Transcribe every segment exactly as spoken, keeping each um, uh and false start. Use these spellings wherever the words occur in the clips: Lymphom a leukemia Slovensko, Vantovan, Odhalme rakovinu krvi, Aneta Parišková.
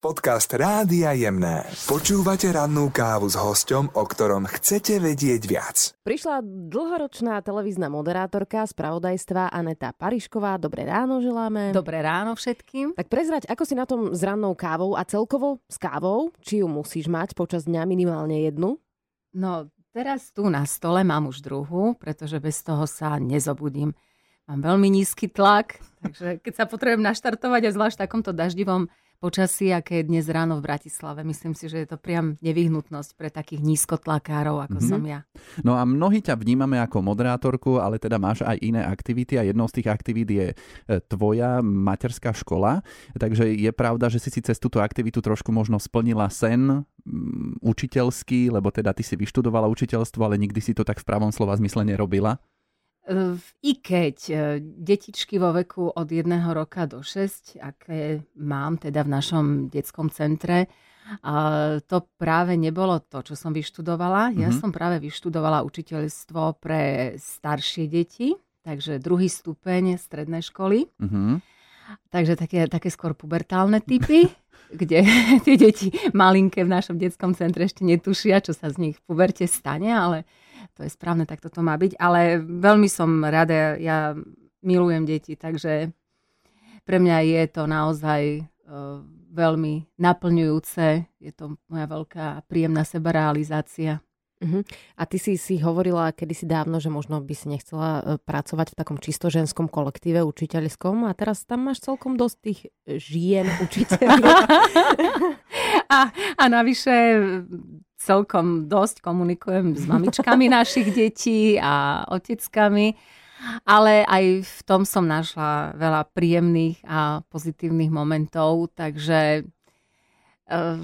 Podcast Rádia Jemné. Počúvate rannú kávu s hosťom, o ktorom chcete vedieť viac. Prišla dlhoročná televízna moderátorka spravodajstva Aneta Parišková. Dobré ráno želáme. Dobré ráno všetkým. Tak prezrať, ako si na tom s rannou kávou a celkovo s kávou? Či ju musíš mať počas dňa minimálne jednu? No, teraz tu na stole mám už druhú, pretože bez toho sa nezobudím. Mám veľmi nízky tlak, takže keď sa potrebujem naštartovať a zvlášť v takomto daždivom počasí, aké je dnes ráno v Bratislave. Myslím si, že je to priam nevyhnutnosť pre takých nízkotlakárov, ako mm-hmm. som ja. No a mnohí ťa vnímame ako moderátorku, ale teda máš aj iné aktivity a jednou z tých aktivít je tvoja materská škola. Takže je pravda, že si si cez túto aktivitu trošku možno splnila sen um, učiteľský, lebo teda ty si vyštudovala učiteľstvo, ale nikdy si to tak v pravom slova zmysle nerobila. I keď detičky vo veku od jedného roka do šesť, aké mám teda v našom detskom centre, to práve nebolo to, čo som vyštudovala. Ja mm-hmm. som práve vyštudovala učiteľstvo pre staršie deti, takže druhý stupeň strednej školy. Mm-hmm. Takže také, také skôr pubertálne typy, kde tie deti malinké v našom detskom centre ešte netušia, čo sa z nich v puberte stane, ale to je správne, tak toto má byť, ale veľmi som rada, ja milujem deti, takže pre mňa je to naozaj uh, veľmi naplňujúce, je to moja veľká príjemná sebarealizácia. Uh-huh. A ty si, si hovorila kedysi dávno, že možno by si nechcela pracovať v takom čisto ženskom kolektíve učiteľskom a teraz tam máš celkom dosť tých žien učiteľov. a, a navyše celkom dosť komunikujem s mamičkami našich detí a oteckami, ale aj v tom som našla veľa príjemných a pozitívnych momentov, takže... Uh,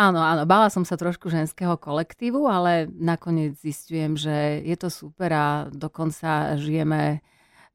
Áno, áno, bála som sa trošku ženského kolektívu, ale nakoniec zistujem, že je to super a dokonca žijeme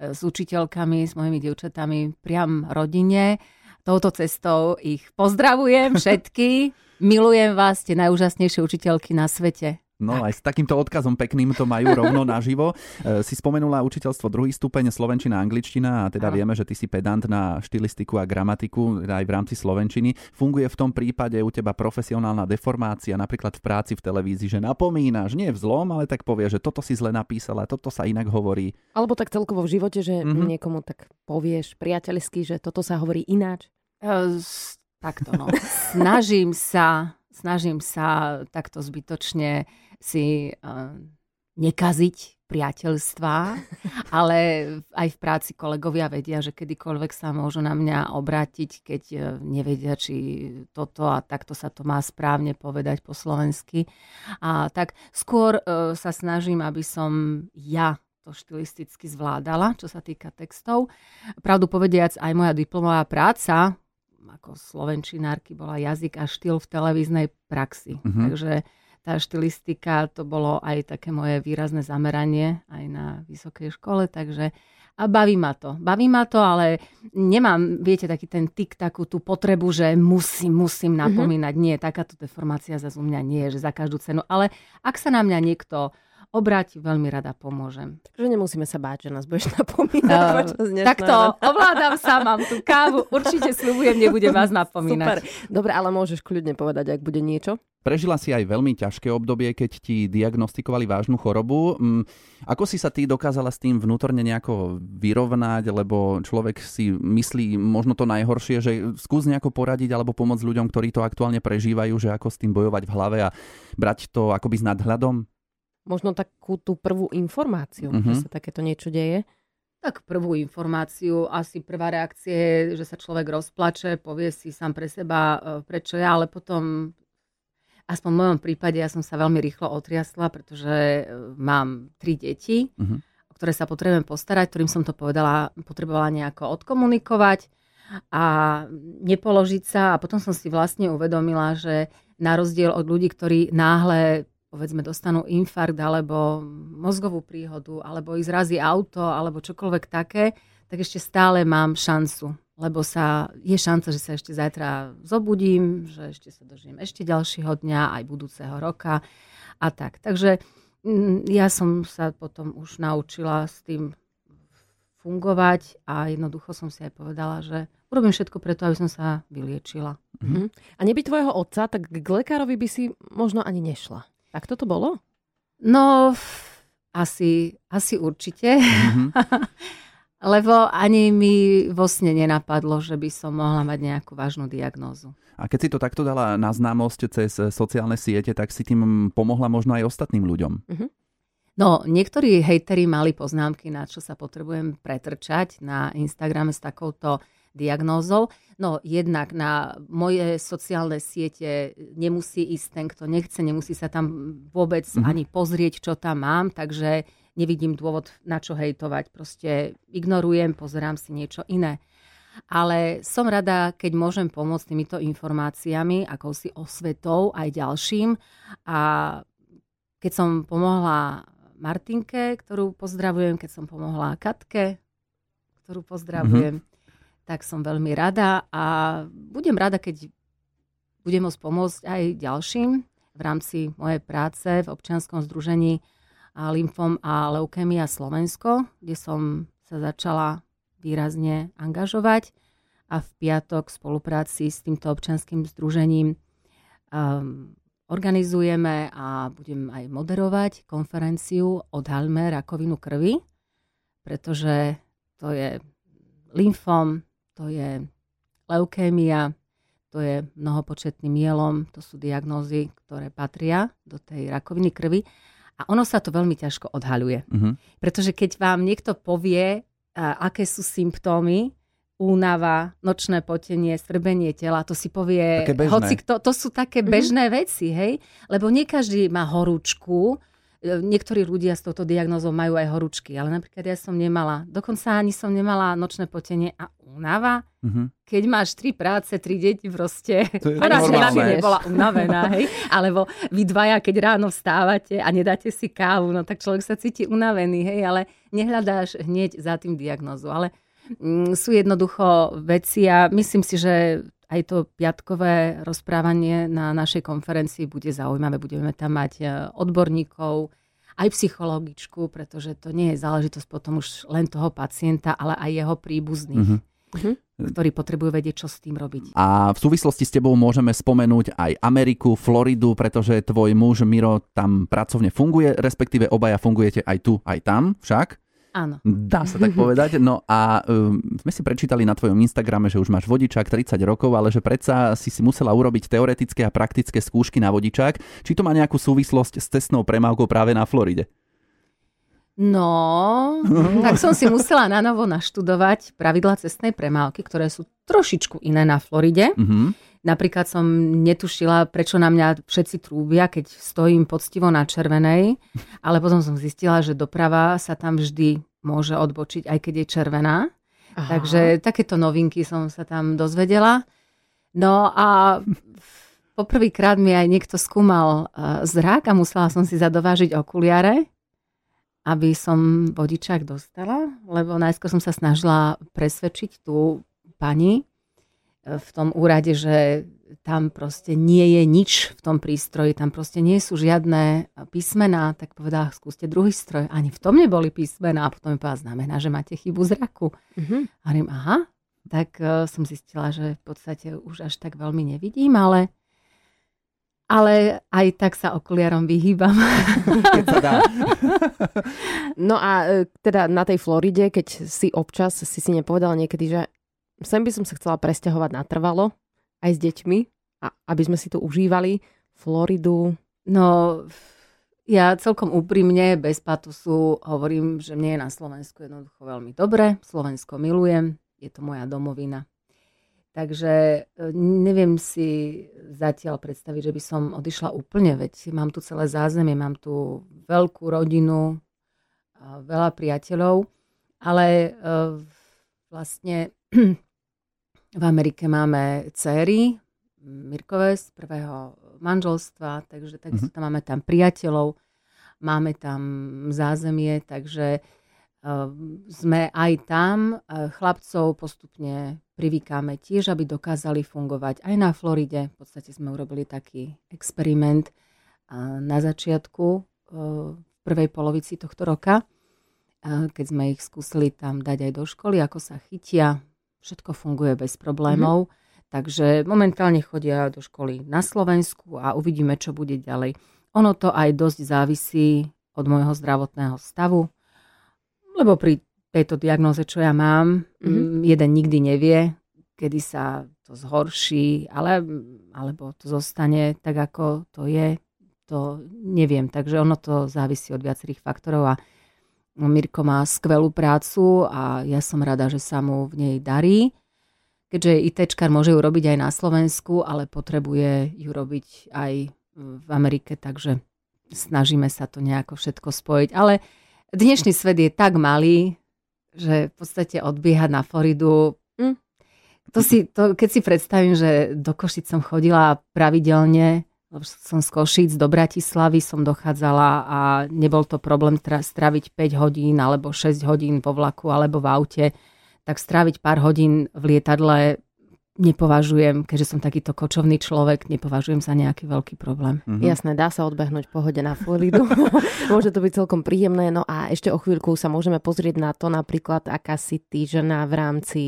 s učiteľkami, s mojimi dievčatami priam rodine. Touto cestou ich pozdravujem všetky, milujem vás, ste najúžasnejšie učiteľky na svete. No tak. Aj s takýmto odkazom pekným to majú rovno naživo. E, si spomenula učiteľstvo druhý stupeň, slovenčina, angličtina a teda Aha. vieme, že ty si pedant na štilistiku a gramatiku aj v rámci slovenčiny. Funguje v tom prípade u teba profesionálna deformácia napríklad v práci v televízii, že napomínaš, nie v zlom, ale tak povieš, že toto si zle napísala, toto sa inak hovorí. Alebo tak celkovo v živote, že mm-hmm. niekomu tak povieš priateľsky, že toto sa hovorí ináč. E, s, takto no. Snažím sa... Snažím sa takto zbytočne si uh, nekaziť priateľstvá, ale aj v práci kolegovia vedia, že kedykoľvek sa môžu na mňa obrátiť, keď uh, nevedia, či toto a takto sa to má správne povedať po slovensky. A tak skôr uh, sa snažím, aby som ja to štilisticky zvládala, čo sa týka textov. Pravdu povediac, aj moja diplomová práca ako slovenčinárky bola jazyk a štýl v televíznej praxi. Mm-hmm. Takže tá štilistika, to bolo aj také moje výrazné zameranie aj na vysokej škole, takže a baví ma to. Baví ma to, ale nemám, viete, taký ten tik, takú tú potrebu, že musím, musím napomínať. Mm-hmm. Nie, takáto deformácia zase u mňa nie je, že za každú cenu. Ale ak sa na mňa niekto obráti, veľmi rada pomôžem. Takže nemusíme sa báť, že nás budeš napomínať. Uh, takto, ovládam sa, mám tú kávu, určite sľubujem, nebudem vás napomínať. Super. Dobre, ale môžeš kľudne povedať, ak bude niečo. Prežila si aj veľmi ťažké obdobie, keď ti diagnostikovali vážnu chorobu. Ako si sa ty dokázala s tým vnútorne nejako vyrovnať, lebo človek si myslí možno to najhoršie, že skús nejako poradiť alebo pomôcť ľuďom, ktorí to aktuálne prežívajú, že ako s tým bojovať v hlave a brať to akoby s nadhľadom? Možno takú tú prvú informáciu, mm-hmm. že sa takéto niečo deje? Tak prvú informáciu, asi prvá reakcia je, že sa človek rozplače, povie si sám pre seba, prečo ja, ale potom, aspoň v mojom prípade, ja som sa veľmi rýchlo otriasla, pretože mám tri deti, mm-hmm. o ktoré sa potrebujem postarať, ktorým som to povedala, potrebovala nejako odkomunikovať a nepoložiť sa. A potom som si vlastne uvedomila, že na rozdiel od ľudí, ktorí náhle povedzme, dostanú infarkt, alebo mozgovú príhodu, alebo ich zrazí auto, alebo čokoľvek také, tak ešte stále mám šancu. Lebo sa, je šanca, že sa ešte zajtra zobudím, že ešte sa dožijem ešte ďalšieho dňa, aj budúceho roka a tak. Takže ja som sa potom už naučila s tým fungovať a jednoducho som si aj povedala, že Urobím všetko preto, aby som sa vyliečila. Mhm. A neby tvojho otca, tak k lekárovi by si možno ani nešla. Tak toto bolo? No, asi, asi určite. Mhm. Lebo ani mi vo sne nenapadlo, že by som mohla mať nejakú vážnu diagnózu. A keď si to takto dala na známosť cez sociálne siete, tak si tým pomohla možno aj ostatným ľuďom. Mhm. No, niektorí hejteri mali poznámky, na čo sa potrebujem pretrčať na Instagrame s takouto diagnózou. No, jednak na moje sociálne siete nemusí ísť ten, kto nechce, nemusí sa tam vôbec mm-hmm. ani pozrieť, čo tam mám, takže nevidím dôvod, na čo hejtovať. Proste ignorujem, pozerám si niečo iné. Ale som rada, keď môžem pomôcť týmito informáciami, akousi osvetou aj ďalším. A keď som pomohla Martinke, ktorú pozdravujem, keď som pomohla Katke, ktorú pozdravujem, mm-hmm. tak som veľmi rada a budem rada, keď budem môcť pomôcť aj ďalším v rámci mojej práce v občianskom združení Lymphom a leukemia Slovensko, kde som sa začala výrazne angažovať a v piatok v spolupráci s týmto občianským združením um, organizujeme a budem aj moderovať konferenciu Odhalme rakovinu krvi, pretože to je lymfom, to je leukémia, to je mnohopočetný myelom, to sú diagnózy, ktoré patria do tej rakoviny krvi a ono sa to veľmi ťažko odhaľuje. Uh-huh. Pretože keď vám niekto povie, aké sú symptómy, únava, nočné potenie, svrbenie tela, to si povie, hoci kto, to sú také bežné mm-hmm. veci, hej? Lebo nie každý má horúčku, niektorí ľudia s touto diagnózou majú aj horúčky, ale napríklad ja som nemala, dokonca ani som nemala nočné potenie a únava, mm-hmm. keď máš tri práce, tri deti proste, ona by nebola unavená, hej? Alebo vy dvaja, keď ráno vstávate a nedáte si kávu, no tak človek sa cíti unavený, hej, ale nehľadáš hneď za tým diagnózu, ale sú jednoducho veci a myslím si, že aj to piatkové rozprávanie na našej konferencii bude zaujímavé. Budeme tam mať odborníkov, aj psychologičku, pretože to nie je záležitosť potom už len toho pacienta, ale aj jeho príbuzných, mm-hmm. ktorí potrebujú vedieť, čo s tým robiť. A v súvislosti s tebou môžeme spomenúť aj Ameriku, Floridu, pretože tvoj muž Miro tam pracovne funguje, respektíve obaja fungujete aj tu, aj tam však. Áno. Dá sa tak povedať. No a um, sme si prečítali na tvojom Instagrame, že už máš vodičák tridsať rokov, ale že predsa si si musela urobiť teoretické a praktické skúšky na vodičák. Či to má nejakú súvislosť s cestnou premávkou práve na Floride? No, tak som si musela na novo naštudovať pravidlá cestnej premávky, ktoré sú trošičku iné na Floride. Mhm. Napríklad som netušila, prečo na mňa všetci trúbia, keď stojím poctivo na červenej, ale potom som zistila, že doprava sa tam vždy môže odbočiť, aj keď je červená. Aha. Takže takéto novinky som sa tam dozvedela. No a poprvýkrát mi aj niekto skúmal zrak a musela som si zadovážiť okuliare, aby som vodičák dostala, lebo najskôr som sa snažila presvedčiť tú pani v tom úrade, že tam proste nie je nič v tom prístroji, tam proste nie sú žiadne písmená, tak povedala, skúste druhý stroj. Ani v tom neboli písmená a potom mi povedala, znamená, že máte chybu zraku. Mm-hmm. A hovorím, aha, tak uh, som zistila, že v podstate už až tak veľmi nevidím, ale Ale aj tak sa okuliarom vyhýbam. No a teda na tej Floride, keď si občas si si nepovedala niekedy, že sem by som sa chcela presťahovať natrvalo, aj s deťmi, a aby sme si tu užívali Floridu. No, ja celkom úprimne, bez patosu hovorím, že mne je na Slovensku jednoducho veľmi dobre. Slovensko milujem, je to moja domovina. Takže neviem si zatiaľ predstaviť, že by som odišla úplne, veď mám tu celé zázemie, mám tu veľkú rodinu, veľa priateľov, ale vlastne v Amerike máme dcery, Mirkové z prvého manželstva, takže takisto tam máme tam priateľov, máme tam zázemie, takže uh, sme aj tam. Chlapcov postupne privykáme tiež, aby dokázali fungovať aj na Floride. V podstate sme urobili taký experiment uh, na začiatku uh, v prvej polovici tohto roka, uh, keď sme ich skúsili tam dať aj do školy, ako sa chytia, všetko funguje bez problémov. Mm-hmm. Takže momentálne chodia do školy na Slovensku a uvidíme, čo bude ďalej. Ono to aj dosť závisí od môjho zdravotného stavu, lebo pri tejto diagnóze, čo ja mám, mm-hmm. jeden nikdy nevie, kedy sa to zhorší, ale, alebo to zostane tak, ako to je, to neviem. Takže ono to závisí od viacerých faktorov a Mirko má skvelú prácu a ja som rada, že sa mu v nej darí. Keďže ITčkar môže ju robiť aj na Slovensku, ale potrebuje ju robiť aj v Amerike, takže snažíme sa to nejako všetko spojiť. Ale dnešný svet je tak malý, že v podstate odbiehať na Floridu, to si, to, keď si predstavím, že do Košic som chodila pravidelne, som z Košic do Bratislavy som dochádzala a nebol to problém tra- straviť päť hodín alebo šesť hodín vo vlaku alebo v aute, tak stráviť pár hodín v lietadle nepovažujem, keďže som takýto kočovný človek, nepovažujem za nejaký veľký problém. Mm-hmm. Jasné, dá sa odbehnúť pohode na Floridu. Môže to byť celkom príjemné. No a ešte o chvíľku sa môžeme pozrieť na to, napríklad, aká si ty žena v rámci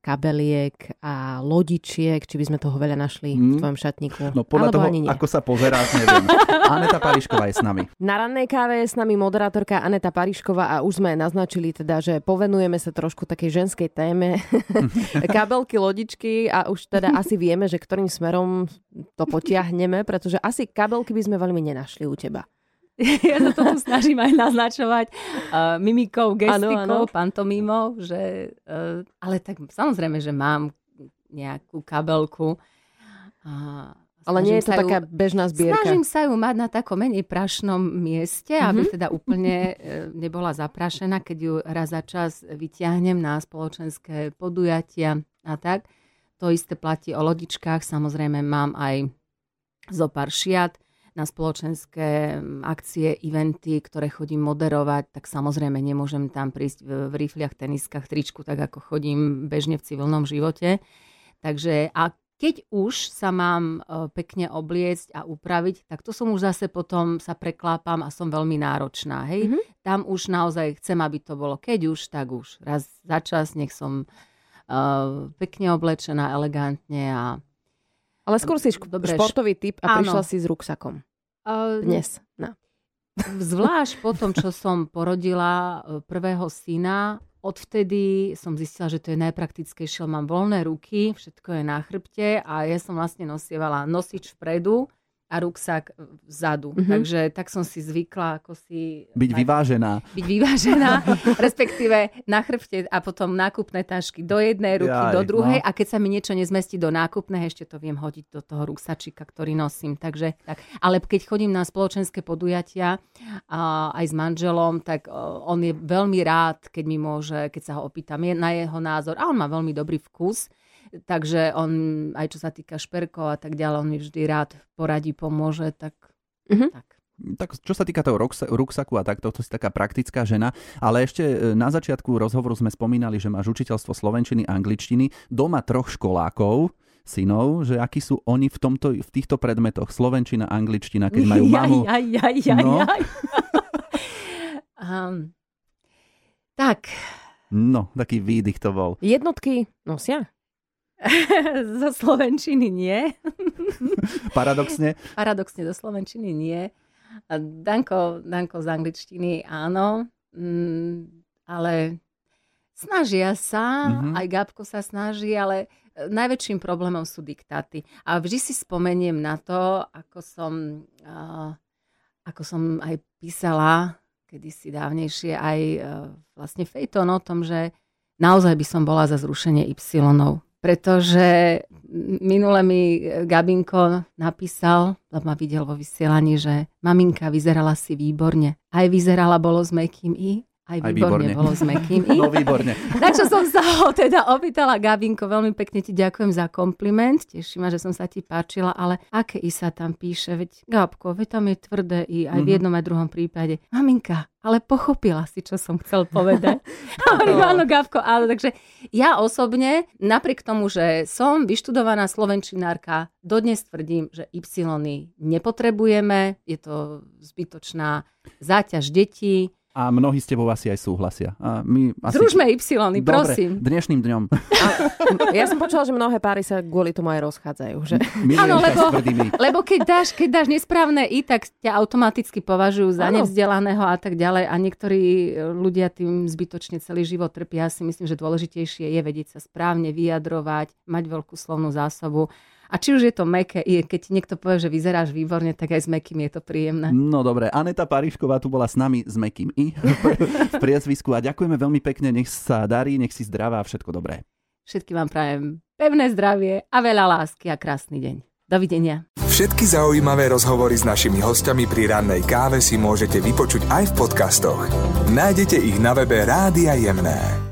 kabeliek a lodičiek, či by sme toho veľa našli mm. v tvojom šatníku. No podľa alebo toho, ako sa pozeráš, neviem. Aneta Parišková je s nami. Na rannej káve je s nami moderátorka Aneta Parišková a už sme naznačili teda, že povenujeme sa trošku takej ženskej téme. Kabelky, lodičky a už teda asi vieme, že ktorým smerom to potiahneme, pretože asi kabelky by sme veľmi nenašli u teba. Ja sa to tu snažím aj naznačovať uh, mimikou, gestikou, pantomímou, že, uh, ale tak samozrejme, že mám nejakú kabelku. Uh, ale nie je to ju, taká bežná zbierka. Snažím sa ju mať na takom menej prašnom mieste, mm-hmm. aby teda úplne uh, nebola zaprašená, keď ju raz za čas vyťahnem na spoločenské podujatia a tak. To isté platí o lodičkách, samozrejme mám aj zo pár šiat na spoločenské akcie, eventy, ktoré chodím moderovať, tak samozrejme nemôžem tam prísť v rifliach, teniskách, tričku, tak ako chodím bežne v civilnom živote. Takže a keď už sa mám pekne obliecť a upraviť, tak to som už zase potom sa preklápam a som veľmi náročná. Hej? Mm-hmm. Tam už naozaj chcem, aby to bolo keď už, tak už. Raz za čas nech som uh, pekne oblečená, elegantne a ale skôr si Dobre, športový typ a áno. Prišla si s ruksakom. Uh, Dnes. No. Zvlášť po tom, čo som porodila prvého syna, odvtedy som zistila, že to je najpraktickejšie. Mám voľné ruky, všetko je na chrbte a ja som vlastne nosievala nosič vpredu a ruksak vzadu. Mm-hmm. Takže tak som si zvykla ako si... Byť tak, vyvážená. Byť vyvážená, respektíve na chrbte a potom nákupné tašky do jednej ruky, Jaj, do druhej no. a keď sa mi niečo nezmestí do nákupného, ešte to viem hodiť do toho ruksačíka, ktorý nosím. Takže, tak. Ale keď chodím na spoločenské podujatia a, aj s manželom, tak a, on je veľmi rád, keď mi môže, keď sa ho opýtam je, na jeho názor a on má veľmi dobrý vkus. Takže on, aj čo sa týka šperkov a tak ďalej, on mi vždy rád poradí, pomôže, tak... Mm-hmm. tak. Tak čo sa týka toho ruksaku a takto, to si taká praktická žena, ale ešte na začiatku rozhovoru sme spomínali, že máš učiteľstvo slovenčiny, angličtiny, doma troch školákov, synov, že akí sú oni v, tomto, v týchto predmetoch, slovenčina, angličtina, keď majú mamu... Jaj, jaj, jaj, no. jaj. um, tak. No, taký výdych to bol. Jednotky nosia. Zo slovenčiny nie. Paradoxne? Paradoxne do slovenčiny nie. Danko, Danko z angličtiny áno, mm, ale snažia sa, mm-hmm. aj Gabko sa snaží, ale najväčším problémom sú diktáty. A vždy si spomeniem na to, ako som, uh, ako som aj písala kedysi dávnejšie aj uh, vlastne Fejton o tom, že naozaj by som bola za zrušenie ypsilonov. Pretože minule mi Gabinko napísal, lebo ma videl vo vysielaní, že maminka vyzerala si výborne. Aj vyzerala bolo s mäkkým i, aj výborne, aj výborne. Bolo s mäkkým i. No výborne. Na čo som sa ho teda opýtala, Gabinko, veľmi pekne ti ďakujem za kompliment, teším ma, že som sa ti páčila, ale aké i sa tam píše, veď Gabko, veď tam je tvrdé i, aj mm-hmm. v jednom aj druhom prípade. Maminka, ale pochopila si, čo som chcel povedať. Hovorím, áno, Gabko, áno. Takže ja osobne, napriek tomu, že som vyštudovaná slovenčinárka, dodnes tvrdím, že ypsilony nepotrebujeme, je to zbytočná záťaž detí. A a mnohí s tebou asi aj súhlasia. A my asi... Zružme ypsilony, prosím. Dobre, dnešným dňom. A, ja som počula, že mnohé páry sa kvôli tomu aj rozchádzajú. Že? Áno, lebo, lebo keď, dáš, keď dáš nesprávne i, tak ťa automaticky považujú za ano. nevzdelaného a tak ďalej. A niektorí ľudia tým zbytočne celý život trpia. Ja si myslím, že dôležitejšie je vedieť sa správne vyjadrovať, mať veľkú slovnú zásobu. A či už je to mäkké, keď niekto povie, že vyzeráš výborne, tak aj s mäkkým je to príjemné. No dobre, Aneta Parišková tu bola s nami s mäkkým i v priezvisku a ďakujeme veľmi pekne, nech sa darí, nech si zdravá a všetko dobré. Všetkým vám prajem pevné zdravie a veľa lásky a krásny deň. Dovidenia. Všetky zaujímavé rozhovory s našimi hosťami pri rannej káve si môžete vypočuť aj v podcastoch. Nájdete ich na webe Rádia Jemné.